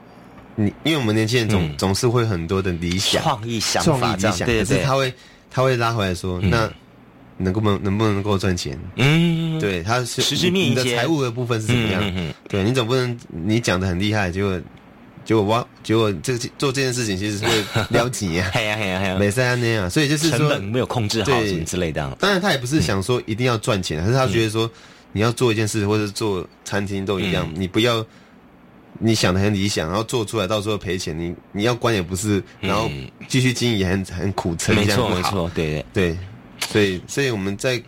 你，因为我们年轻人总、嗯、总是会很多的理想、创意想法这样，对对对，可是他会他会拉回来说，嗯、那能不能能不能够赚钱？嗯，对，他是实质面一些你的财务的部分是怎么样？嗯嗯嗯、对你总不能你讲的很厉害，结果。结果哇，结果这做这件事情其实会撩急啊，哎呀哎呀哎呀，没事啊那样，所以就是说成本没有控制好什么之类的。当然他也不是想说一定要赚钱，嗯、但是他觉得说你要做一件事或者做餐厅都一样，嗯、你不要你想的很理想，然后做出来到时候赔钱，你你要关也不是，然后继续经营也很很苦撑，没错没错，对对对，所以所以我们在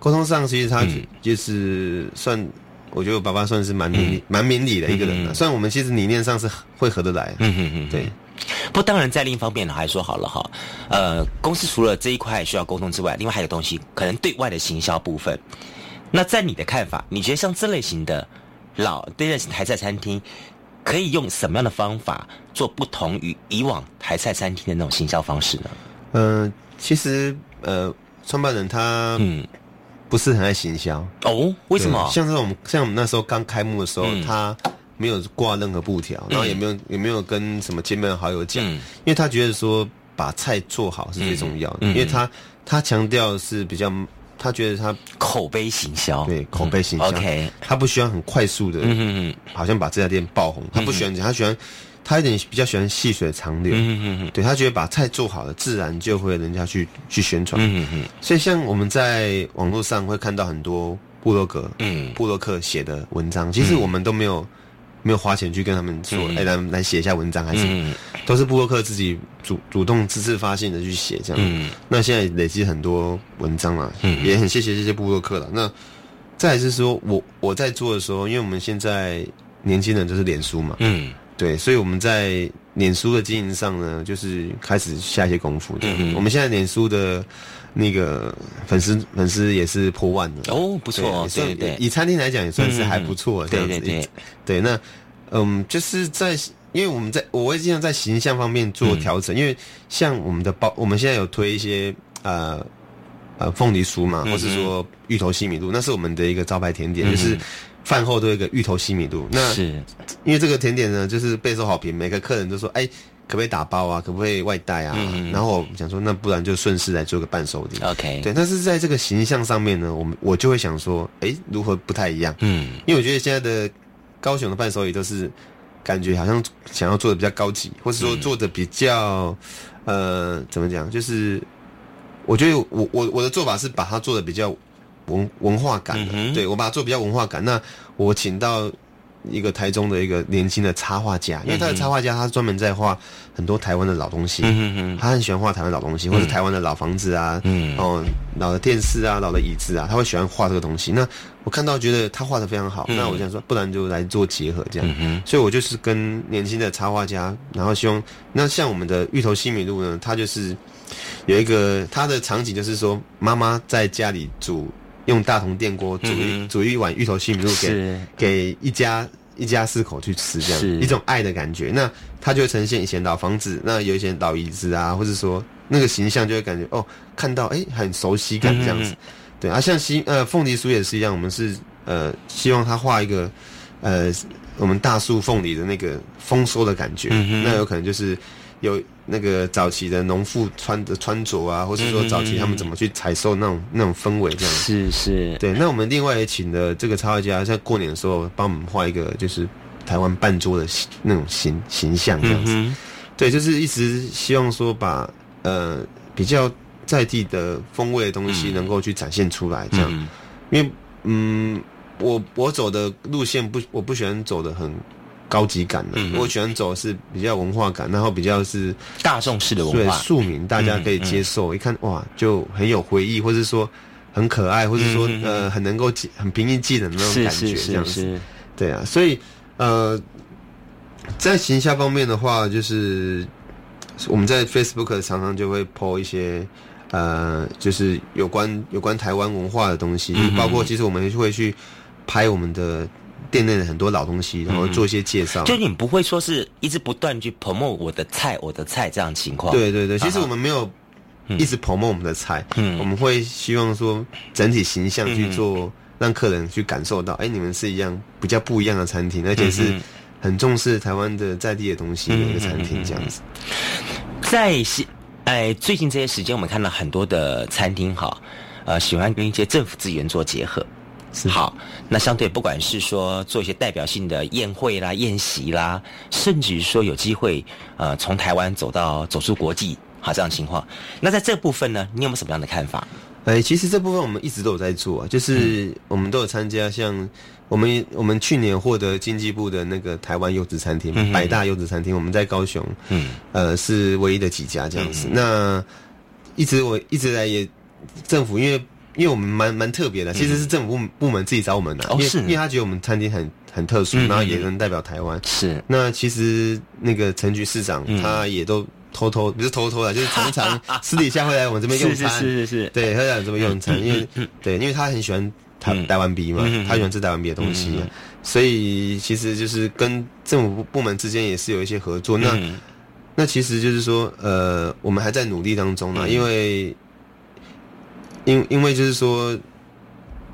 沟通上其实他就是算。嗯我觉得我爸爸算是蛮明蛮明理的一个人了、啊，虽然我们其实理念上是会合得来，嗯嗯嗯，对。不，当然在另一方面呢，还说好了哈，呃，公司除了这一块需要沟通之外，另外还有东西可能对外的行销部分。那在你的看法，你觉得像这类型的老这类型台菜餐厅，可以用什么样的方法做不同于以往台菜餐厅的那种行销方式呢？嗯、呃，其实呃，创办人他嗯。不是很爱行销哦？为什么？像是我们像我们那时候刚开幕的时候，嗯、他没有挂任何布条，然后也没有、嗯、也没有跟什么亲朋好友讲，嗯、因为他觉得说把菜做好是最重要的，嗯、因为他他强调是比较，他觉得他口碑行销，对口碑行销、嗯、，OK， 他不喜欢很快速的，嗯嗯，好像把这家店爆红，他不喜欢，他喜欢。他有点比较喜欢细水长流，嗯嗯嗯，对他觉得把菜做好了，自然就会人家去去宣传，嗯嗯，所以像我们在网络上会看到很多部落格，嗯，部落客写的文章，其实我们都没有、嗯、没有花钱去跟他们说，哎、嗯欸，来来写一下文章还是什么，嗯、都是部落客自己主主动自自发性的去写这样，嗯，那现在累积很多文章啦，嗯，也很谢谢这些部落客啦。那再来是说我我在做的时候，因为我们现在年轻人就是脸书嘛，嗯。对，所以我们在脸书的经营上呢，就是开始下一些功夫的。嗯嗯，我们现在脸书的那个粉丝粉丝也是破万了哦，不错，对 对, 对，以餐厅来讲也算是还不错，嗯嗯，这样子。对对对，对，那嗯，就是在因为我们在我会经常在形象方面做调整，嗯、因为像我们的包，我们现在有推一些呃呃凤梨酥嘛，或是说芋头西米露，嗯嗯，那是我们的一个招牌甜点，嗯嗯，就是。饭后都有一个芋头西米露，那是因为这个甜点呢，就是备受好评，每个客人都说，哎、欸，可不可以打包啊？可不可以外带啊？嗯嗯，然后我想说，那不然就顺势来做个伴手礼。OK， 对。但是在这个形象上面呢，我们我就会想说，哎、欸，如何不太一样？嗯，因为我觉得现在的高雄的伴手礼都是感觉好像想要做的比较高级，或是说做的比较、嗯、呃，怎么讲？就是我觉得我我我的做法是把它做的比较。文文化感的，嗯、对我把它做比较文化感。那我请到一个台中的一个年轻的插画家，因为他的插画家他专门在画很多台湾的老东西，嗯、他很喜欢画台湾老东西，嗯、或者台湾的老房子啊，嗯，哦，老的电视啊，老的椅子啊，他会喜欢画这个东西。那我看到觉得他画得非常好，嗯、那我想说，不然就来做结合这样。嗯、所以我就是跟年轻的插画家，然后希望那像我们的芋头西米露呢，他就是有一个他的场景，就是说妈妈在家里煮。用大同电锅煮一、嗯、煮一碗芋头西米露给给一家一家四口去吃，这样一种爱的感觉。那它就会呈现以前老房子，那有一些老椅子啊，或者说那个形象就会感觉哦，看到哎、欸、很熟悉感这样子。嗯、对啊，像西呃凤梨酥也是一样，我们是呃希望它画一个呃我们大树凤梨的那个丰收的感觉。嗯、那有可能就是有。那个早期的农妇穿的穿着啊，或是说早期他们怎么去采收那种、嗯、那种氛围这样。是是，对。那我们另外也请了这个插画家，在过年的时候帮我们画一个就是台湾半桌的那种形形象这样子。嗯、对，就是一直希望说把呃比较在地的风味的东西能够去展现出来这样。嗯、因为嗯，我我走的路线不，我不喜欢走的很。高级感的、嗯，我喜欢走的是比较文化感，然后比较是大众式的文化，对庶民大家可以接受，嗯嗯、一看哇就很有回忆，或是说很可爱，或是说、嗯、呃很能够很平易近人的那种感觉这样子。是是是是对啊，所以呃，在形象方面的话，就是我们在 Facebook 常常就会 po 一些呃，就是有关有关台湾文化的东西，嗯、包括其实我们会去拍我们的。店内的很多老东西，然后做一些介绍、嗯。就你不会说是一直不断去 promote 我的菜，我的菜这样的情况。对对对，其实我们没有一直 promote 我们的菜，嗯、我们会希望说整体形象去做，嗯、让客人去感受到，哎、欸，你们是一样比较不一样的餐厅，而且是很重视台湾的在地的东西的一个餐厅这样子。在是哎，最近这些时间，我们看到很多的餐厅哈，呃，喜欢跟一些政府资源做结合。好，那相对不管是说做一些代表性的宴会啦、宴席啦，甚至说有机会呃从台湾走到走出国际，好这样的情况。那在这部分呢，你有没有什么样的看法？哎、欸，其实这部分我们一直都有在做、啊，就是我们都有参加像，像我们我们去年获得经济部的那个台湾优质餐厅、嗯、百大优质餐厅，我们在高雄，嗯，呃是唯一的几家这样子。嗯、那一直我一直来也政府因为。因为我们蛮蛮特别的，其实是政府部门自己找我们的、啊嗯，因为、哦、因为他觉得我们餐厅很很特殊，嗯、然后也能代表台湾。是，那其实那个陈菊市长、嗯、他也都偷偷不是偷偷的，就是常常私底下会来我们这边用餐，是是是是是，对，会来我们这边用餐，嗯、因为、嗯、对，因为他很喜欢台、嗯、台湾B嘛，嗯、他喜欢吃台湾B的东西、啊嗯，所以其实就是跟政府部门之间也是有一些合作。那、嗯、那其实就是说，呃，我们还在努力当中呢、啊，嗯、因为。因因为就是说，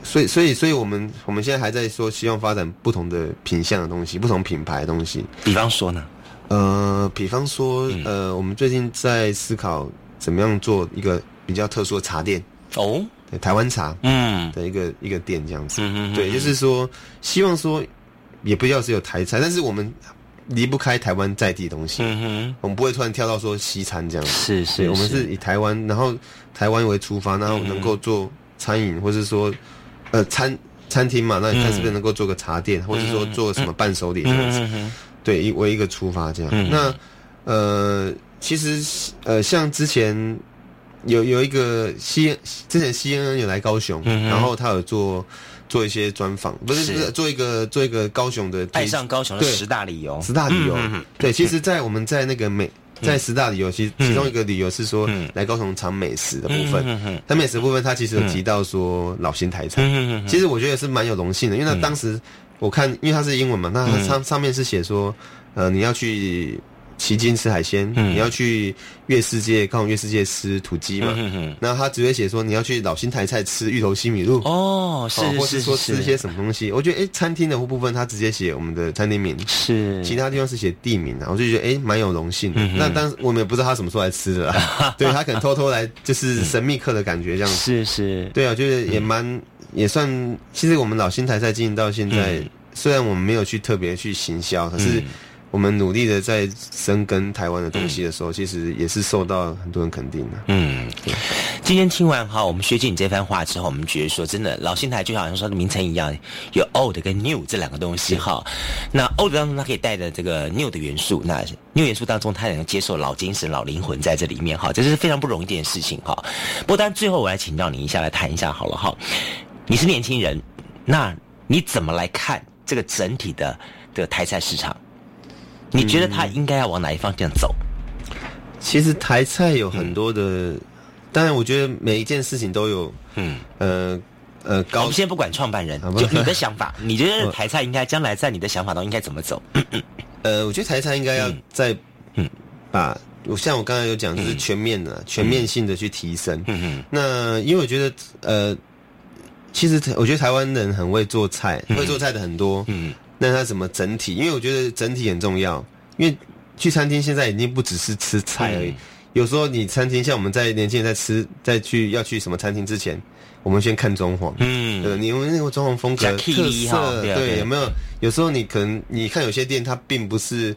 所以所以所以我们我们现在还在说，希望发展不同的品项的东西，不同品牌的东西。比方说呢，呃，比方说、嗯、呃，我们最近在思考怎么样做一个比较特殊的茶店哦，对，台湾茶嗯的一个、嗯、一个店这样子。嗯嗯，对，就是说希望说也不要只有台菜，但是我们。离不开台湾在地东西，嗯哼，我们不会突然跳到说西餐这样子，是是是，我们是以台湾，然后台湾为出发，然后能够做餐饮，或是说，呃，餐餐厅嘛，那你看是不是能够做个茶店，嗯、或者说做什么伴手礼这样子，嗯、对，以为一个出发这样。嗯、那呃，其实呃，像之前有有一个 C， 之前 C N N 有来高雄，嗯、然后他有做。做一些专访，不是不是做一个做一个高雄的爱上高雄的十大理由，十大理由。嗯、对，其实，在我们在那个美，在十大理由，其其中一个理由是说、嗯、来高雄尝美食的部分。嗯，它美食的部分，它其实有提到说老新台菜。嗯，其实我觉得是蛮有荣幸的，因为它当时我看，因为它是英文嘛，那它上上面是写说，呃，你要去。旗津吃海鲜，嗯、你要去月世界，高雄月世界吃土鸡嘛？嗯、哼哼那他直接写说你要去老新台菜吃芋头西米露哦，是是是是，或是说吃一些什么东西。我觉得哎、欸，餐厅的部分他直接写我们的餐厅名，是其他地方是写地名啊，我就觉得哎，蛮、欸、有荣幸的。嗯、那当时我们也不知道他什么时候来吃的啦，对他可能偷偷来，就是神秘客的感觉这样子。是是，对啊，就是也蛮、嗯、也算，其实我们老新台菜经营到现在，嗯、虽然我们没有去特别去行销，可是。嗯我们努力的在深耕台湾的东西的时候、嗯、其实也是受到很多人肯定的、啊、嗯，今天听完哈，我们学姐你这番话之后，我们觉得说真的老新台就好像说的名称一样，有 old 跟 new 这两个东西哈。那 old 当中它可以带着这个 new 的元素，那 new 元素当中它能接受老精神老灵魂在这里面哈，这是非常不容易的事情哈。不过当然最后我来请教你一下，来谈一下好了哈。你是年轻人，那你怎么来看这个整体的这个台菜市场？你觉得它应该要往哪一方向走？嗯、其实台菜有很多的、嗯，当然我觉得每一件事情都有，嗯，呃呃高。我们先不管创办人，就你的想法，你觉得台菜应该将来在你的想法中应该怎么走？呃，我觉得台菜应该要再嗯把，我像我刚才有讲，就是全面的、啊嗯、全面性的去提升。嗯嗯。那因为我觉得呃，其实我觉得台湾人很会做菜，嗯、会做菜的很多。嗯。那它怎么整体？因为我觉得整体很重要。因为去餐厅现在已经不只是吃菜而已，嗯、有时候你餐厅像我们在年轻人在吃，在去要去什么餐厅之前，我们先看装潢，嗯，对，你们那个装潢风格、特色，对，对有没有？有时候你可能你看有些店它并不是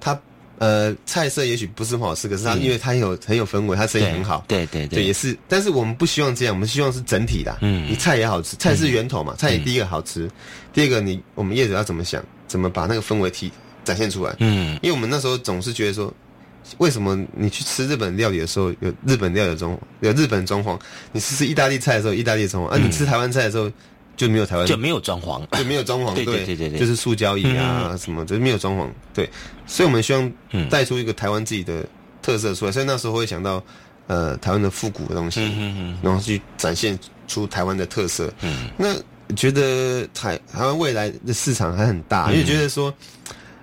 它呃菜色也许不是很好吃，可是它、嗯、因为它有很有氛围，它生意很好，对对 对, 对, 对，也是。但是我们不希望这样，我们希望是整体的，嗯，你菜也好吃，菜是源头嘛，嗯、菜也第一个好吃。嗯第二个你，你我们业主要怎么想，怎么把那个氛围体展现出来？嗯，因为我们那时候总是觉得说，为什么你去吃日本料理的时候有日本料理的装潢，有日本装潢；你吃吃意大利菜的时候，意大利装潢；啊，你吃台湾菜的时候就没有台湾就没有装潢，就没有装潢，对对对对对，就是塑胶椅啊、嗯、什么，就是没有装潢。对，所以我们希望带出一个台湾自己的特色出来，所以那时候会想到呃台湾的复古的东西，然后去展现出台湾的特色。嗯，那。觉得台台湾未来的市场还很大，因为觉得说，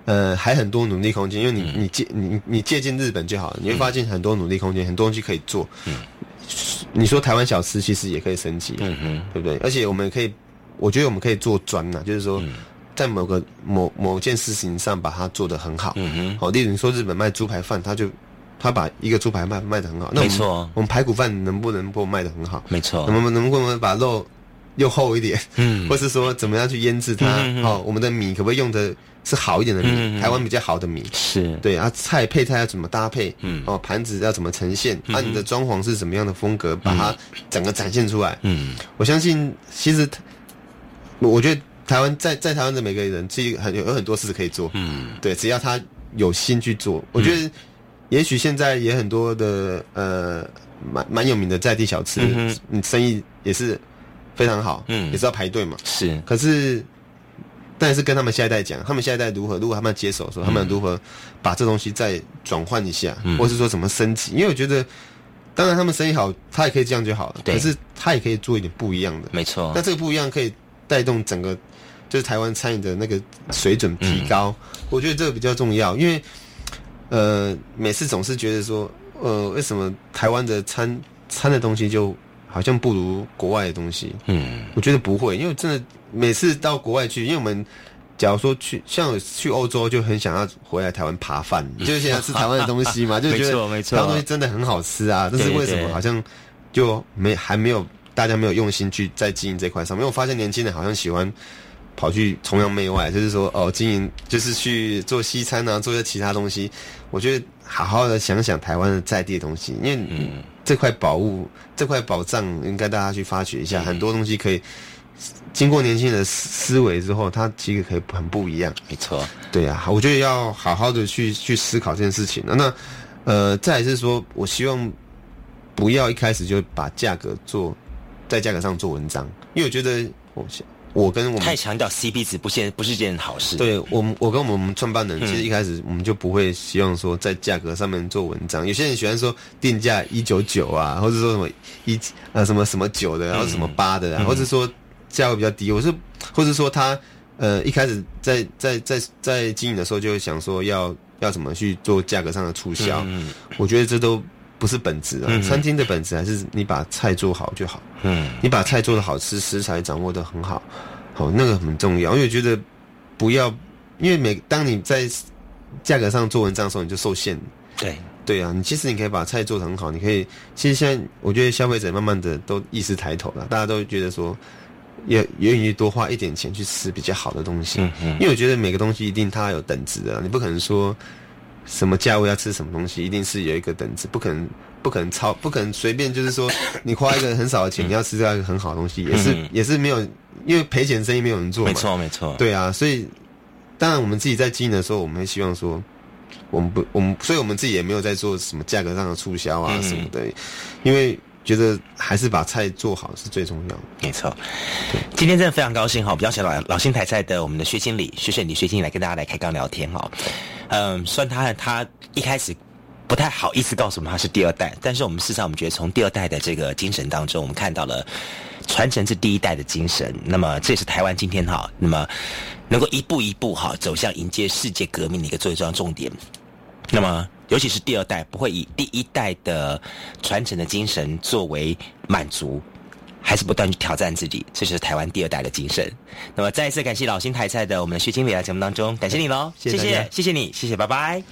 呃，还很多努力空间。因为你你借你你借鉴日本就好了，你会发现很多努力空间，很多东西可以做。嗯，你说台湾小吃其实也可以升级，嗯嗯，对不对？而且我们可以，我觉得我们可以做专呐，就是说，在某个某某件事情上把它做得很好。嗯嗯，好，例如你说日本卖猪排饭，他就。他把一个猪排卖卖得很好，那我们没错，我们排骨饭能不能够卖得很好？没错，我们能不能把肉又厚一点，嗯，或是说怎么样去腌制它？嗯嗯嗯哦，我们的米可不可以用的是好一点的米？嗯嗯嗯台湾比较好的米是，对啊，菜配菜要怎么搭配？嗯，哦，盘子要怎么呈现？按、嗯嗯啊、你的装潢是什么样的风格，把它整个展现出来。嗯，我相信，其实我觉得台湾在在台湾的每个人，其实很有很多事可以做。嗯，对，只要他有心去做，我觉得也许现在也很多的呃，蛮蛮有名的在地小吃，嗯嗯生意也是。非常好，嗯，也是要排队嘛，是。可是，但是跟他们下一代讲，他们下一代如何，如果他们接手的时候，嗯、他们如何把这东西再转换一下、嗯，或是说怎么升级？因为我觉得，当然他们生意好，他也可以这样就好了，可是他也可以做一点不一样的，没错。那这个不一样可以带动整个就是台湾餐饮的那个水准提高、嗯，我觉得这个比较重要，因为呃，每次总是觉得说，呃，为什么台湾的餐餐的东西就。好像不如国外的东西，嗯，我觉得不会，因为真的每次到国外去，因为我们假如说去像去欧洲，就很想要回来台湾扒饭，就想要吃台湾的东西嘛，就觉得台湾东西真的很好吃啊，但是为什么好像就没还没有大家没有用心去在经营这块上面？因为我发现年轻人好像喜欢跑去崇洋媚外，就是说哦，经营就是去做西餐啊，做些其他东西。我觉得好好的想想台湾的在地的东西，因为嗯。这块宝物，这块宝藏，应该大家去发掘一下。很多东西可以经过年轻人的思维之后，它其实可以很不一样。没错，对啊，我觉得要好好的去去思考这件事情。那呃，再来是说，我希望不要一开始就把价格做在价格上做文章，因为我觉得我我跟我们太强调 C P 值不现不是件好事。对我我跟我们创办人、嗯、其实一开始我们就不会希望说在价格上面做文章。有些人喜欢说定价一百九十九啊，或者说什么一呃什么什么九的，然后什么八的啊、嗯，或者说价格比较低。我是或者说他呃一开始在在在在经营的时候就会想说要要怎么去做价格上的促销、嗯。我觉得这都不是本质啊、嗯，餐厅的本质还是你把菜做好就好。嗯，你把菜做得好吃，食材掌握得很好，好那个很重要。因为我觉得不要，因为每当你在价格上做文章的时候，你就受限。对对啊，你其实你可以把菜做得很好，你可以。其实现在我觉得消费者慢慢的都意识抬头了，大家都觉得说，也愿意多花一点钱去吃比较好的东西。嗯嗯，因为我觉得每个东西一定它有等值的，你不可能说什么价位要吃什么东西，一定是有一个等值，不可能不可能超不可能随便就是说你花一个很少的钱，你要吃到一个很好的东西，也是、嗯、也是没有，因为赔钱生意没有人做嘛。没错没错。对啊，所以当然我们自己在经营的时候，我们会希望说，我们不我们所以我们自己也没有在做什么价格上的促销啊什么的，嗯嗯，因为觉得还是把菜做好是最重要的。没错，今天真的非常高兴哈，比较喜欢老新台菜的我们的薛经理、薛胜理、薛经理来跟大家来开杠聊天哈。嗯，虽然他他一开始不太好意思告诉我们他是第二代，但是我们事实上我们觉得从第二代的这个精神当中，我们看到了传承自第一代的精神。那么这也是台湾今天哈，那么能够一步一步哈走向迎接世界革命的一个最重要重点。那么尤其是第二代不会以第一代的传承的精神作为满足，还是不断去挑战自己，这就是台湾第二代的精神。那么再一次感谢老新台菜的我们的薛经理来节目当中，感谢你咯，谢谢谢谢你，谢谢，拜拜。